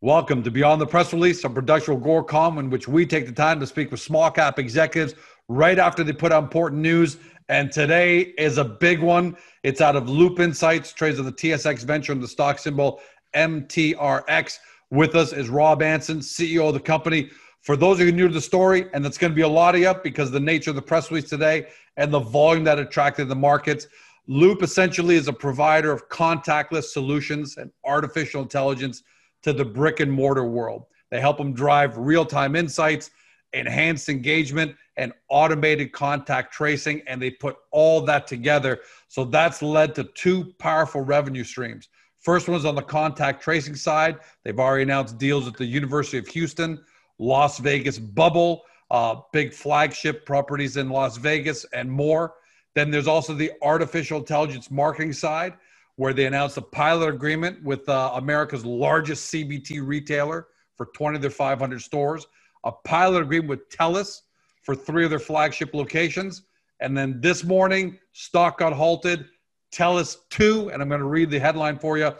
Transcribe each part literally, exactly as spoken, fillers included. Welcome to Beyond the Press Release, a production of Gore Common, in which we take the time to speak with small cap executives right after they put out important news. And today is a big one. It's out of Loop Insights, trades of the T S X Venture and the stock symbol M T R X. With us is Rob Anson, C E O of the company. For those of you new to the story, and that's going to be a lot of you because of the nature of the press release today and the volume that attracted the markets, Loop essentially is a provider of contactless solutions and artificial intelligence to the brick and mortar world. They help them drive real-time insights, enhanced engagement, and automated contact tracing, and they put all that together. So that's led to two powerful revenue streams. First one's on the contact tracing side. They've already announced deals at the University of Houston, Las Vegas Bubble, uh, big flagship properties in Las Vegas, and more. Then there's also the artificial intelligence marketing side, where they announced a pilot agreement with uh, America's largest C B T retailer for twenty of their five hundred stores, a pilot agreement with TELUS for three of their flagship locations. And then this morning, stock got halted, TELUS two, and I'm going to read the headline for you.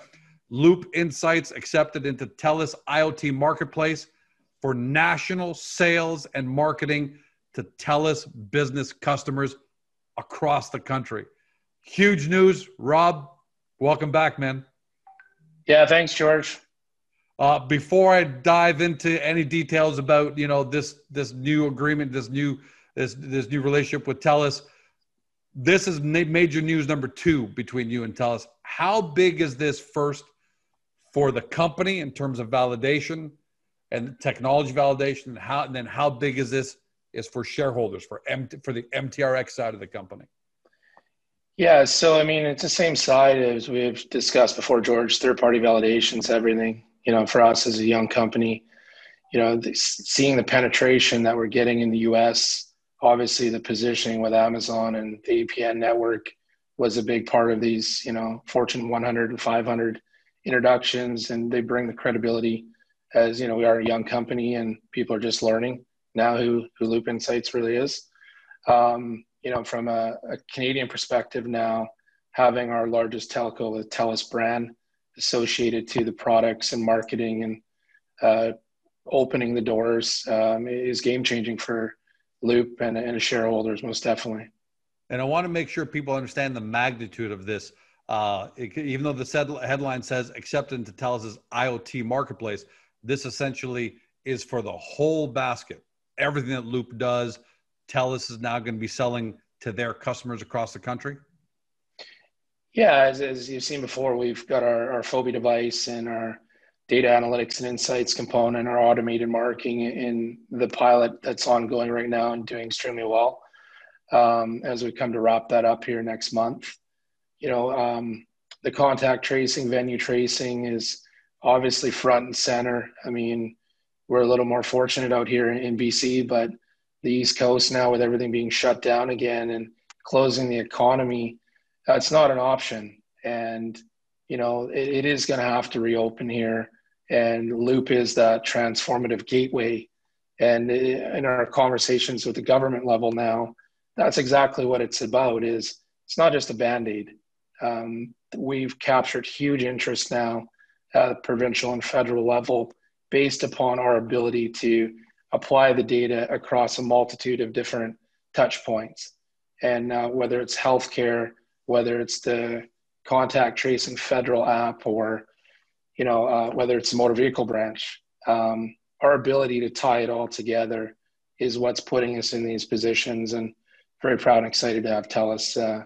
Loop Insights accepted into TELUS IoT Marketplace for national sales and marketing to TELUS business customers across the country. Huge news. Rob, welcome back, man. Yeah, thanks, George. Uh, before I dive into any details about, you know, this this new agreement, this new this this new relationship with TELUS, this is major news number two between you and TELUS. How big is this first for the company in terms of validation and technology validation, and how and then how big is this is for shareholders for M for the M T R X side of the company? Yeah, so I mean, it's the same side as we've discussed before, George. Third-party validation's everything. You know, for us as a young company, you know, the, seeing the penetration that we're getting in the U S, obviously the positioning with Amazon and the E S P N network was a big part of these, you know, Fortune one hundred and five hundred introductions, and they bring the credibility as, you know, we are a young company and people are just learning now who, who Loop Insights really is. Um, You know, from a, a Canadian perspective now, having our largest telco with TELUS brand associated to the products and marketing and uh, opening the doors um, is game-changing for Loop and, and shareholders, most definitely. And I want to make sure people understand the magnitude of this. Uh, it, even though the headline says, accepted into TELUS's IoT marketplace, this essentially is for the whole basket. Everything that Loop does, TELUS is now going to be selling to their customers across the country? Yeah, as, as you've seen before, we've got our, our FOBI device and our data analytics and insights component, our automated marketing in the pilot that's ongoing right now and doing extremely well. Um, as we come to wrap that up here next month, you know, um, the contact tracing, venue tracing is obviously front and center. I mean, we're a little more fortunate out here in, in B C, but the East Coast now with everything being shut down again and closing the economy, that's not an option. And, you know, it, it is going to have to reopen here. And Loop is that transformative gateway. And in our conversations with the government level now, that's exactly what it's about. Is it's not just a Band-Aid. Um, we've captured huge interest now at the provincial and federal level based upon our ability to apply the data across a multitude of different touch points. And uh, whether it's healthcare, whether it's the contact tracing federal app, or, you know, uh, whether it's the motor vehicle branch, um, our ability to tie it all together is what's putting us in these positions. And very proud and excited to have TELUS uh,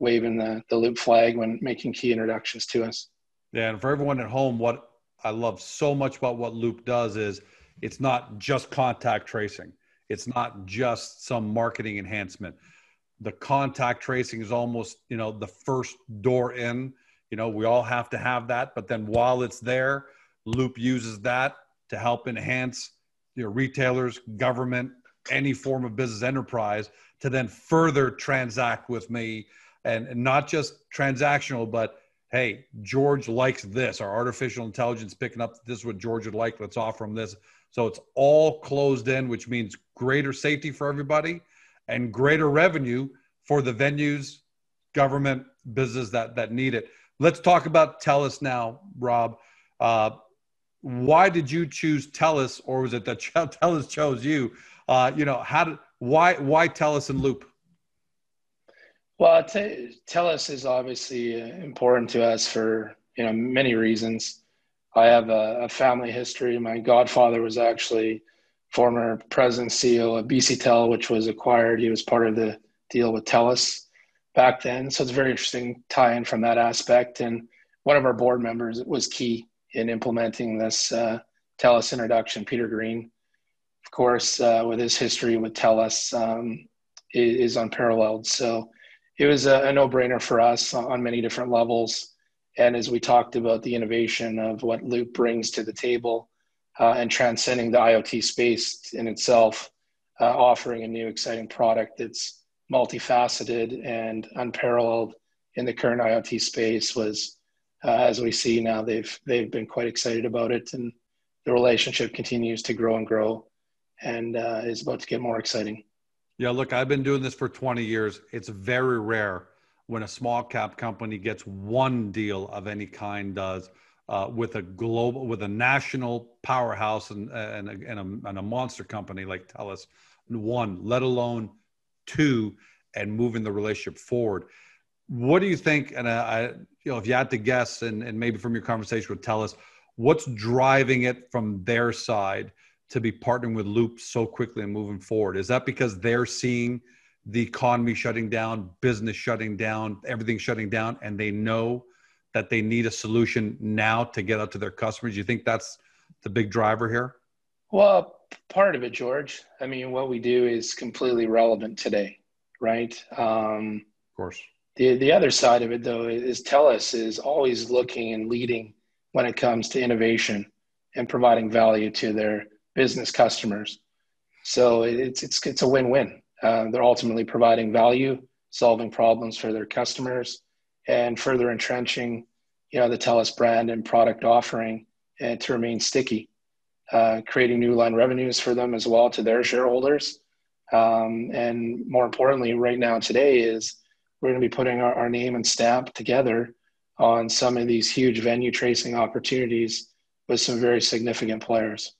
waving the, the Loop flag when making key introductions to us. Yeah, and for everyone at home, what I love so much about what Loop does is it's not just contact tracing. It's not just some marketing enhancement. The contact tracing is almost, you know, the first door in. You know, we all have to have that. But then while it's there, Loop uses that to help enhance, you know, retailers, government, any form of business enterprise to then further transact with me. And, and not just transactional, but, hey, George likes this. Our artificial intelligence picking up, this is what George would like. Let's offer him this. So it's all closed in, which means greater safety for everybody and greater revenue for the venues, government, business that, that need it. Let's talk about TELUS now, Rob. Uh, why did you choose TELUS, or was it that TELUS chose you? Uh, you know, how did, why, why TELUS and Loop? Well, t- TELUS is obviously important to us for, you know, many reasons. I have a, a family history. My godfather was actually former president C E O of B C T E L, which was acquired. He was part of the deal with TELUS back then. So it's a very interesting tie-in from that aspect. And one of our board members was key in implementing this uh, TELUS introduction, Peter Green, of course, uh, with his history with TELUS, um, is unparalleled. So it was a, a no-brainer for us on many different levels. And as we talked about the innovation of what Loop brings to the table, uh, and transcending the IoT space in itself, uh, offering a new exciting product that's multifaceted and unparalleled in the current IoT space was, uh, as we see now, they've they've been quite excited about it. And the relationship continues to grow and grow, and uh, is about to get more exciting. Yeah, look, I've been doing this for twenty years. It's very rare when a small cap company gets one deal of any kind does uh, with a global, with a national powerhouse and, and, a, and, a, and a monster company like TELUS, one, let alone two, and moving the relationship forward. What do you think, and I, you know, if you had to guess, and, and maybe from your conversation with TELUS, what's driving it from their side to be partnering with Loop so quickly and moving forward? Is that because they're seeing the economy shutting down, business shutting down, everything shutting down, and they know that they need a solution now to get out to their customers? You think that's the big driver here? Well, part of it, George. I mean, what we do is completely relevant today, right? Um, of course. The, the other side of it, though, is TELUS is always looking and leading when it comes to innovation and providing value to their business customers. So it's it's it's a win-win. Uh, they're ultimately providing value, solving problems for their customers, and further entrenching, you know, the TELUS brand and product offering, and to remain sticky, uh, creating new line revenues for them as well to their shareholders. Um, and more importantly, right now today is we're going to be putting our, our name and stamp together on some of these huge venue tracing opportunities with some very significant players.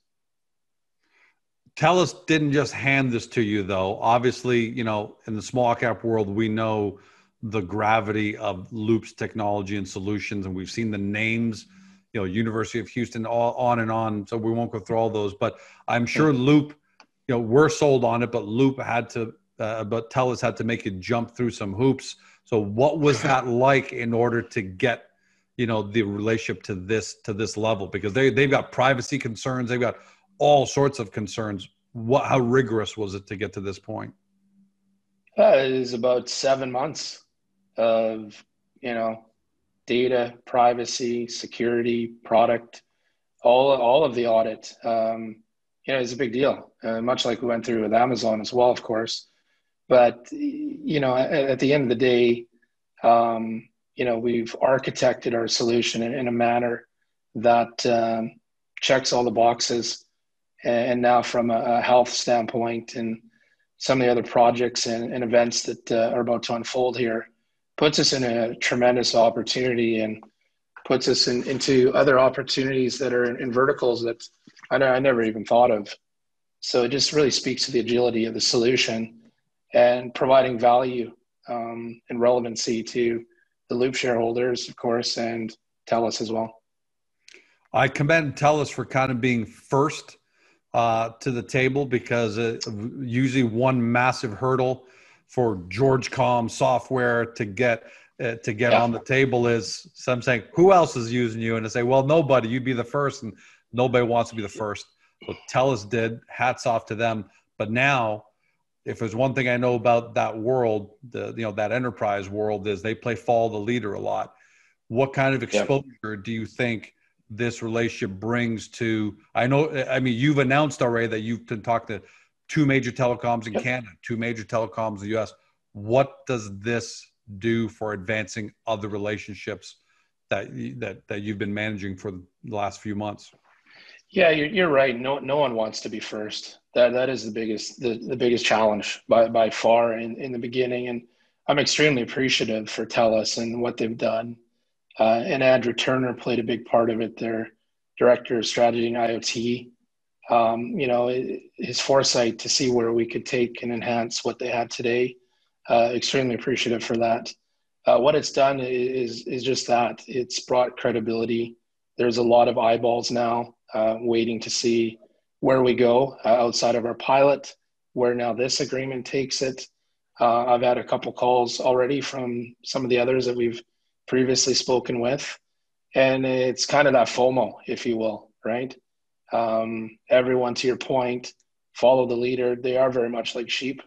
TELUS didn't just hand this to you, though. Obviously, you know, in the small cap world, we know the gravity of Loop's technology and solutions, and we've seen the names, you know, University of Houston, all on and on. So we won't go through all those, but I'm sure Loop, you know, we're sold on it, but Loop had to, uh, but TELUS had to make it jump through some hoops. So what was that like in order to get, you know, the relationship to this, to this level? Because they, they've got privacy concerns. They've got all sorts of concerns. What, how rigorous was it to get to this point? Uh, it is about seven months of, you know, data, privacy, security, product, all, all of the audit. Um, you know, it's a big deal, uh, much like we went through with Amazon as well, of course. But, you know, at, at the end of the day, um, you know, we've architected our solution in, in a manner that um, checks all the boxes. And now from a health standpoint and some of the other projects and, and events that uh, are about to unfold here puts us in a tremendous opportunity and puts us in, into other opportunities that are in verticals that I, I never even thought of. So it just really speaks to the agility of the solution and providing value um, and relevancy to the Loop shareholders, of course, and TELUS as well. I commend TELUS for kind of being first Uh, to the table, because uh, usually one massive hurdle for Georgecom software to get uh, to get yeah. on the table is, so I'm saying, who else is using you? And I say, well, nobody. You'd be the first, and nobody wants to be the first. So TELUS did. Hats off to them. But now, if there's one thing I know about that world, the you know that enterprise world, is they play follow the leader a lot. What kind of exposure yeah. do you think this relationship brings to, I know, I mean, you've announced already that you've been talking to two major telecoms in yep. Canada, two major telecoms in the U S. What does this do for advancing other relationships that that that you've been managing for the last few months? Yeah, you're, you're right. No, no one wants to be first. That that is the biggest the, the biggest challenge by by far in, in the beginning. And I'm extremely appreciative for TELUS and what they've done. Uh, and Andrew Turner played a big part of it, their director of strategy and IoT, um, you know, his foresight to see where we could take and enhance what they had today. Uh, extremely appreciative for that. Uh, what it's done is, is just that. It's brought credibility. There's a lot of eyeballs now uh, waiting to see where we go uh, outside of our pilot, where now this agreement takes it. Uh, I've had a couple calls already from some of the others that we've previously spoken with. And it's kind of that FOMO, if you will, right? Um, everyone, to your point, follow the leader. They are very much like sheep.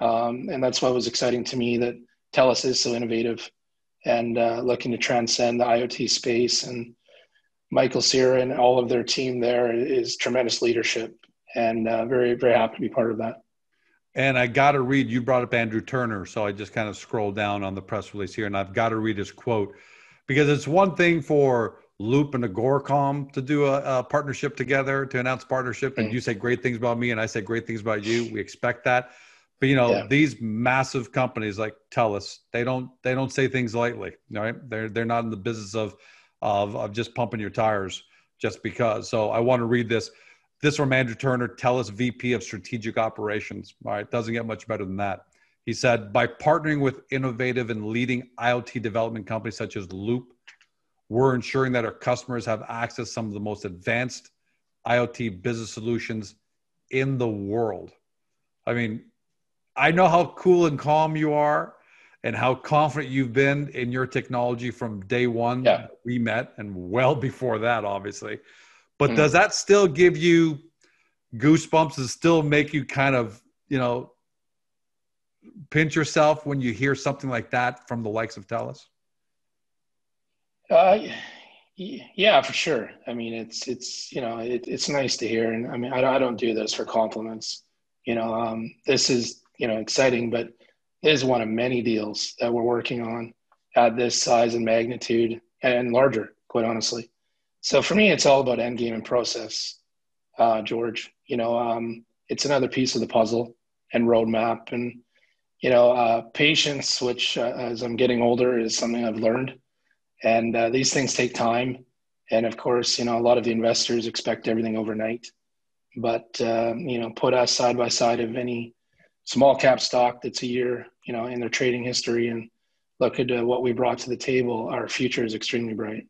Um, and that's what was exciting to me, that TELUS is so innovative and uh, looking to transcend the IoT space. And Michael Sierra and all of their team there is tremendous leadership, and uh, very, very happy to be part of that. And I got to read, you brought up Andrew Turner. So I just kind of scrolled down on the press release here, and I've got to read his quote, because it's one thing for Loop and Agoracom to do a, a partnership together, to announce partnership. And mm. you say great things about me and I say great things about you. We expect that. But, you know, yeah. these massive companies like TELUS, they don't, they don't say things lightly, right? They're, they're not in the business of, of, of just pumping your tires just because. So I want to read this. This from Andrew Turner, TELUS V P of Strategic Operations. All right, doesn't get much better than that. He said, by partnering with innovative and leading IoT development companies such as Loop, we're ensuring that our customers have access to some of the most advanced IoT business solutions in the world. I mean, I know how cool and calm you are and how confident you've been in your technology from day one yeah. that we met, and well before that, obviously. But mm-hmm. does that still give you goosebumps and still make you kind of, you know, pinch yourself when you hear something like that from the likes of TELUS? Uh, yeah, for sure. I mean, it's, it's, you know, it, it's nice to hear. And I mean, I, I don't do this for compliments. You know, um, this is, you know, exciting, but it is one of many deals that we're working on at this size and magnitude, and larger, quite honestly. So for me, it's all about end game and process, uh, George. You know, um, it's another piece of the puzzle and roadmap. And, you know, uh, patience, which uh, as I'm getting older is something I've learned. And uh, these things take time. And of course, you know, a lot of the investors expect everything overnight. But, uh, you know, put us side by side of any small cap stock that's a year, you know, in their trading history, and look at uh, what we brought to the table. Our future is extremely bright.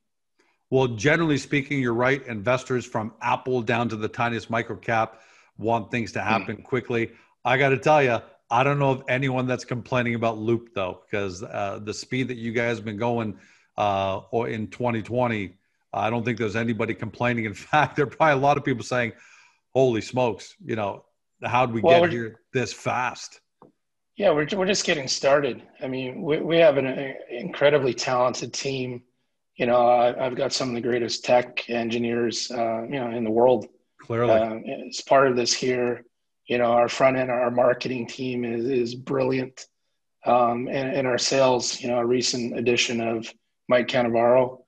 Well, generally speaking, you're right. Investors from Apple down to the tiniest microcap want things to happen mm. quickly. I got to tell you, I don't know of anyone that's complaining about Loop, though, because uh, the speed that you guys have been going uh, or in twenty twenty, I don't think there's anybody complaining. In fact, there are probably a lot of people saying, holy smokes, you know, how'd we well, get here this fast? Yeah, we're, we're just getting started. I mean, we, we have an a, incredibly talented team. You know, I, I've got some of the greatest tech engineers, uh, you know, in the world. Clearly. Uh, as part of this here, you know, our front end, our marketing team is, is brilliant. Um, and, and our sales, you know, a recent addition of Mike Cannavaro,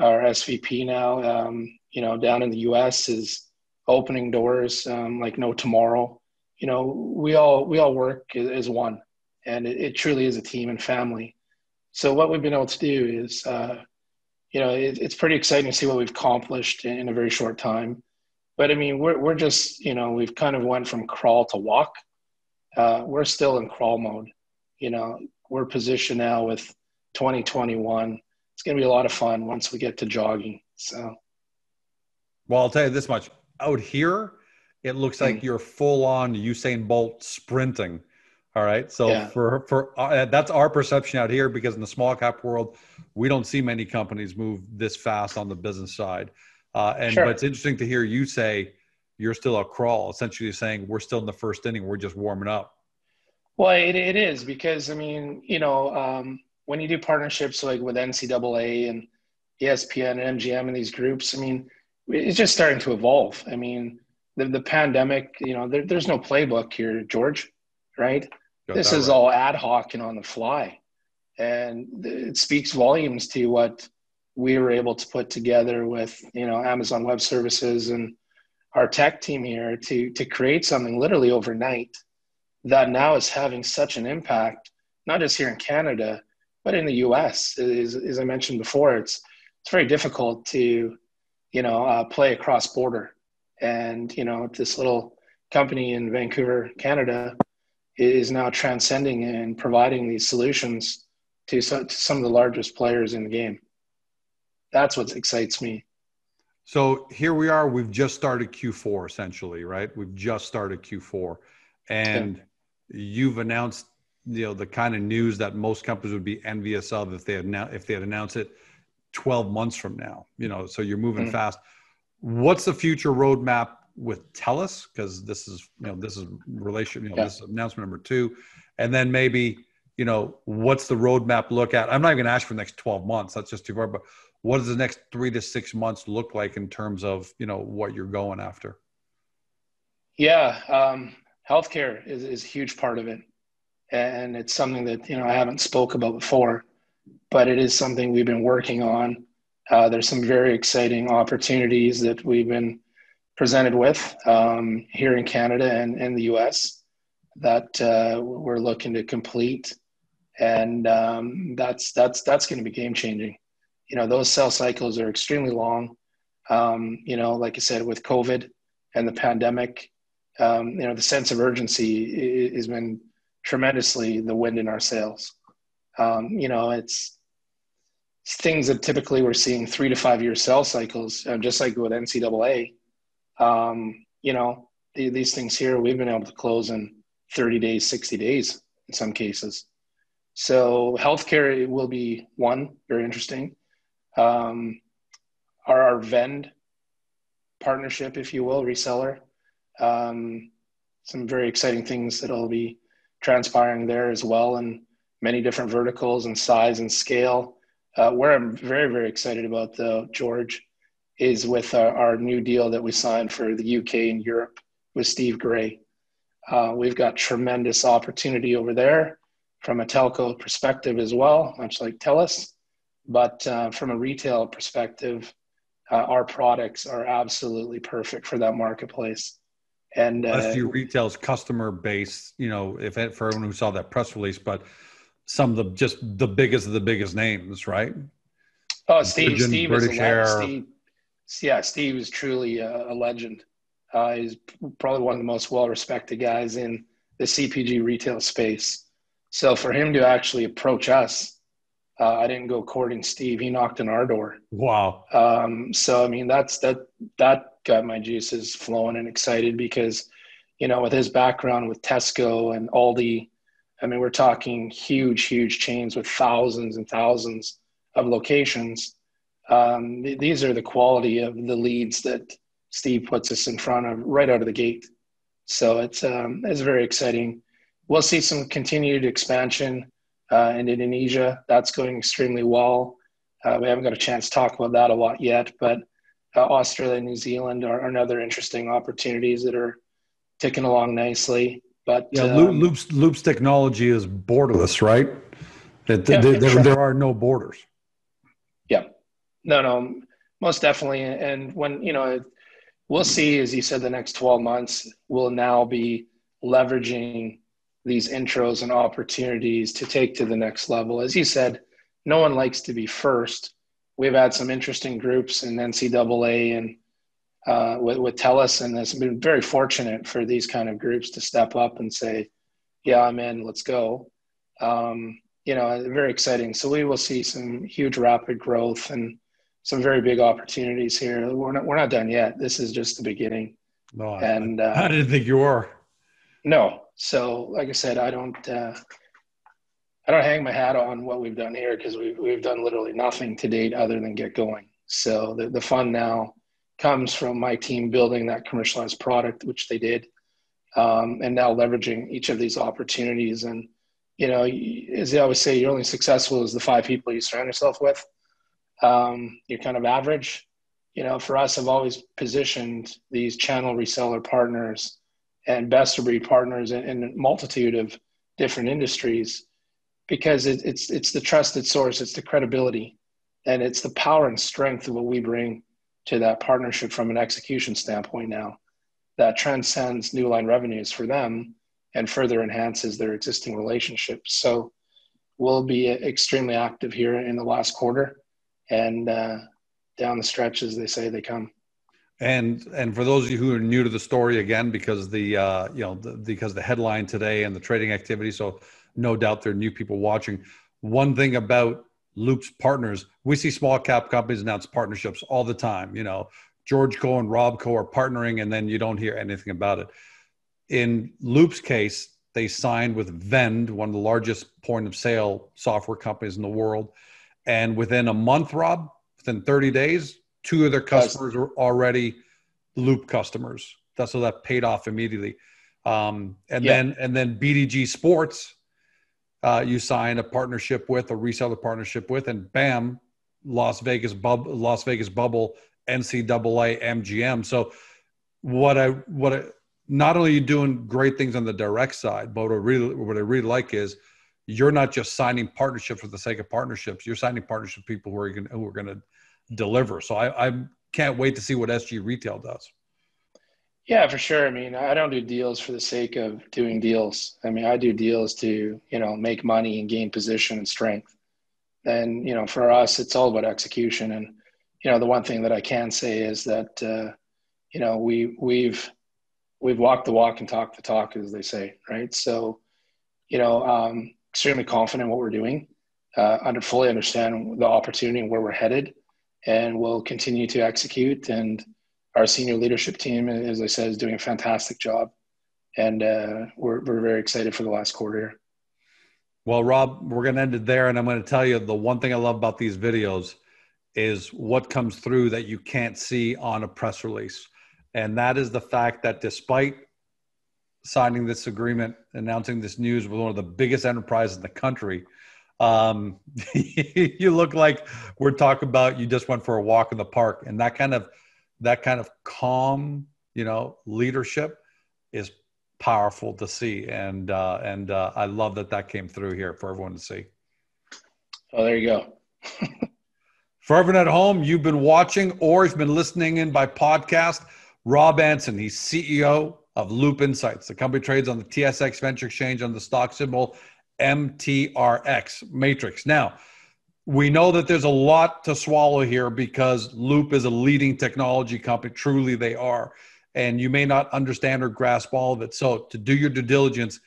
our S V P now, um, you know, down in the U S is opening doors um, like no tomorrow. You know, we all, we all work as one, and it, it truly is a team and family. So what we've been able to do is, uh, you know, it, it's pretty exciting to see what we've accomplished in, in a very short time. But I mean, we're we're just, you know, we've kind of went from crawl to walk. Uh, we're still in crawl mode. You know, we're positioned now with twenty twenty-one. It's going to be a lot of fun once we get to jogging. So, well, I'll tell you this much. Out here, it looks like mm. you're full on Usain Bolt sprinting. All right. So yeah. for, for uh, that's our perception out here, because in the small cap world, we don't see many companies move this fast on the business side. Uh, and sure. But it's interesting to hear you say you're still a crawl, essentially saying we're still in the first inning. We're just warming up. Well, it, it is, because, I mean, you know, um, when you do partnerships like with N C double A and E S P N and M G M and these groups, I mean, it's just starting to evolve. I mean, the, the pandemic, you know, there, there's no playbook here, George, right? Got this is right. all ad hoc and on the fly. And it speaks volumes to what we were able to put together with, you know, Amazon Web Services and our tech team here to, to create something literally overnight that now is having such an impact, not just here in Canada, but in the U S. As, as I mentioned before, it's, it's very difficult to, you know, uh, play across border. And, you know, this little company in Vancouver, Canada, is now transcending and providing these solutions to, so, to some of the largest players in the game. That's what excites me. So here we are, we've just started Q four essentially, right? We've just started Q four and yeah. You've announced, you know, the kind of news that most companies would be envious of if they had now, if they had announced it twelve months from now, you know, so you're moving mm-hmm. fast. What's the future roadmap with TELUS? Cause this is, you know, this is relationship, you know, yeah. this is announcement number two, and then maybe, you know, what's the roadmap look at? I'm not even gonna ask for the next twelve months. That's just too far, but what does the next three to six months look like in terms of, you know, what you're going after? Yeah. Um, healthcare is, is a huge part of it. And it's something that, you know, I haven't spoke about before, but it is something we've been working on. Uh, there's some very exciting opportunities that we've been presented with um, here in Canada and in the U S that uh, we're looking to complete. And um, that's, that's, that's going to be game changing. You know, those sales cycles are extremely long. Um, you know, like I said, with COVID and the pandemic, um, you know, the sense of urgency has been tremendously the wind in our sails. Um, you know, it's, it's things that typically we're seeing three to five year sales cycles, uh, just like with N C double A. Um, you know, the, these things here, we've been able to close in thirty days, sixty days in some cases. So healthcare will be one, very interesting. Um, our, our Vend partnership, if you will, reseller. Um, some very exciting things that'll be transpiring there as well, and many different verticals and size and scale. Uh, where I'm very, very excited about, though, George, is with our, our new deal that we signed for the U K and Europe with Steve Gray. Uh, we've got tremendous opportunity over there from a telco perspective as well, much like TELUS. But uh, from a retail perspective, uh, our products are absolutely perfect for that marketplace. And uh, S G Retail's customer base, you know, if it, for everyone who saw that press release, but some of the just the biggest of the biggest names, right? Oh, Steve, Virgin, Steve British is Air. Steve, yeah, Steve is truly a, a legend. Uh, he's probably one of the most well-respected guys in the C P G retail space. So for him to actually approach us. Uh, I didn't go courting Steve. He knocked on our door. Wow. Um, so, I mean, that's, that, that got my juices flowing and excited because, you know, with his background with Tesco and Aldi, I mean, we're talking huge, huge chains with thousands and thousands of locations. Um, th- these are the quality of the leads that Steve puts us in front of right out of the gate. So it's, um, it's very exciting. We'll see some continued expansion. Uh, in Indonesia, that's going extremely well. Uh, we haven't got a chance to talk about that a lot yet, but uh, Australia and New Zealand are, are another interesting opportunities that are ticking along nicely. But yeah, um, Loop, Loop's, Loop's technology is borderless, right? That yeah, there, there, there are no borders. Yeah, no, no, most definitely. And when, you know, we'll see, as you said, the next twelve months will now be leveraging these intros and opportunities to take to the next level. As you said, no one likes to be first. We've had some interesting groups in N C double A and uh, with, with TELUS, and it's been very fortunate for these kind of groups to step up and say, yeah, I'm in, let's go. Um, you know, very exciting. So we will see some huge rapid growth and some very big opportunities here. We're not, we're not done yet. This is just the beginning. No, and uh, I didn't think you were. No. So, like I said, I don't, uh, I don't hang my hat on what we've done here because we've we've done literally nothing to date other than get going. So the the fun now comes from my team building that commercialized product, which they did, um, and now leveraging each of these opportunities. And you know, as they always say, you're only successful as the five people you surround yourself with. Um, you're kind of average. You know, for us, I've always positioned these channel reseller partners and best of breed partners in, in a multitude of different industries, because it, it's it's the trusted source, it's the credibility, and it's the power and strength of what we bring to that partnership from an execution standpoint now that transcends new line revenues for them and further enhances their existing relationships. So we'll be extremely active here in the last quarter, and uh, down the stretch, as they say, they come. And and for those of you who are new to the story, again, because the uh, you know the, because the headline today and the trading activity, so no doubt there are new people watching. One thing about Loop's partners, we see small cap companies announce partnerships all the time. You know, George Co and Rob Co are partnering, and then you don't hear anything about it. In Loop's case, they signed with Vend, one of the largest point of sale software companies in the world, and within a month, Rob, within thirty days. Two of their customers were already Loop customers. That's so that paid off immediately. Um, and yeah. then and then B D G Sports, uh, you signed a partnership with, a reseller partnership with, and bam, Las Vegas bub, Las Vegas bubble, N C double A, M G M. So what I what I, not only are you doing great things on the direct side, but what I really what I really like is you're not just signing partnerships for the sake of partnerships. You're signing partnerships with people who are going who are going to deliver. So I, I can't wait to see what S G Retail does. Yeah, for sure. I mean, I don't do deals for the sake of doing deals. I mean, I do deals to, you know, make money and gain position and strength. And, you know, for us, it's all about execution. And, you know, the one thing that I can say is that, uh, you know, we, we've, we've walked the walk and talked the talk, as they say, right? So, you know, um, extremely confident in what we're doing, uh, under fully understand the opportunity and where we're headed. And we'll continue to execute. And our senior leadership team, as I said, is doing a fantastic job. And uh, we're, we're very excited for the last quarter. Well, Rob, we're going to end it there. And I'm going to tell you the one thing I love about these videos is what comes through that you can't see on a press release. And that is the fact that despite signing this agreement, announcing this news with one of the biggest enterprises in the country, um you look like we're talking about you just went for a walk in the park, and that kind of that kind of calm, you know, leadership is powerful to see. And uh and uh I love that that came through here for everyone to see. Oh, there you go. For everyone at home, you've been watching or you've been listening in by podcast, Rob Anson. He's C E O of Loop Insights. The company trades on the T S X Venture Exchange on the stock symbol M T R X matrix. Now, we know that there's a lot to swallow here because Loop is a leading technology company. Truly, they are. And you may not understand or grasp all of it. So to do your due diligence,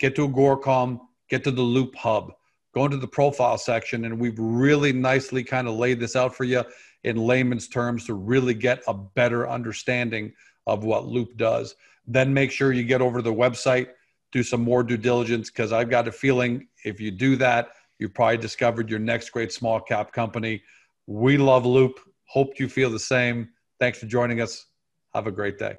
get to Agoracom, get to the Loop Hub, go into the profile section, and we've really nicely kind of laid this out for you in layman's terms to really get a better understanding of what Loop does. Then make sure you get over to the website, do some more due diligence, because I've got a feeling if you do that, you've probably discovered your next great small cap company. We love Loop. Hope you feel the same. Thanks for joining us. Have a great day.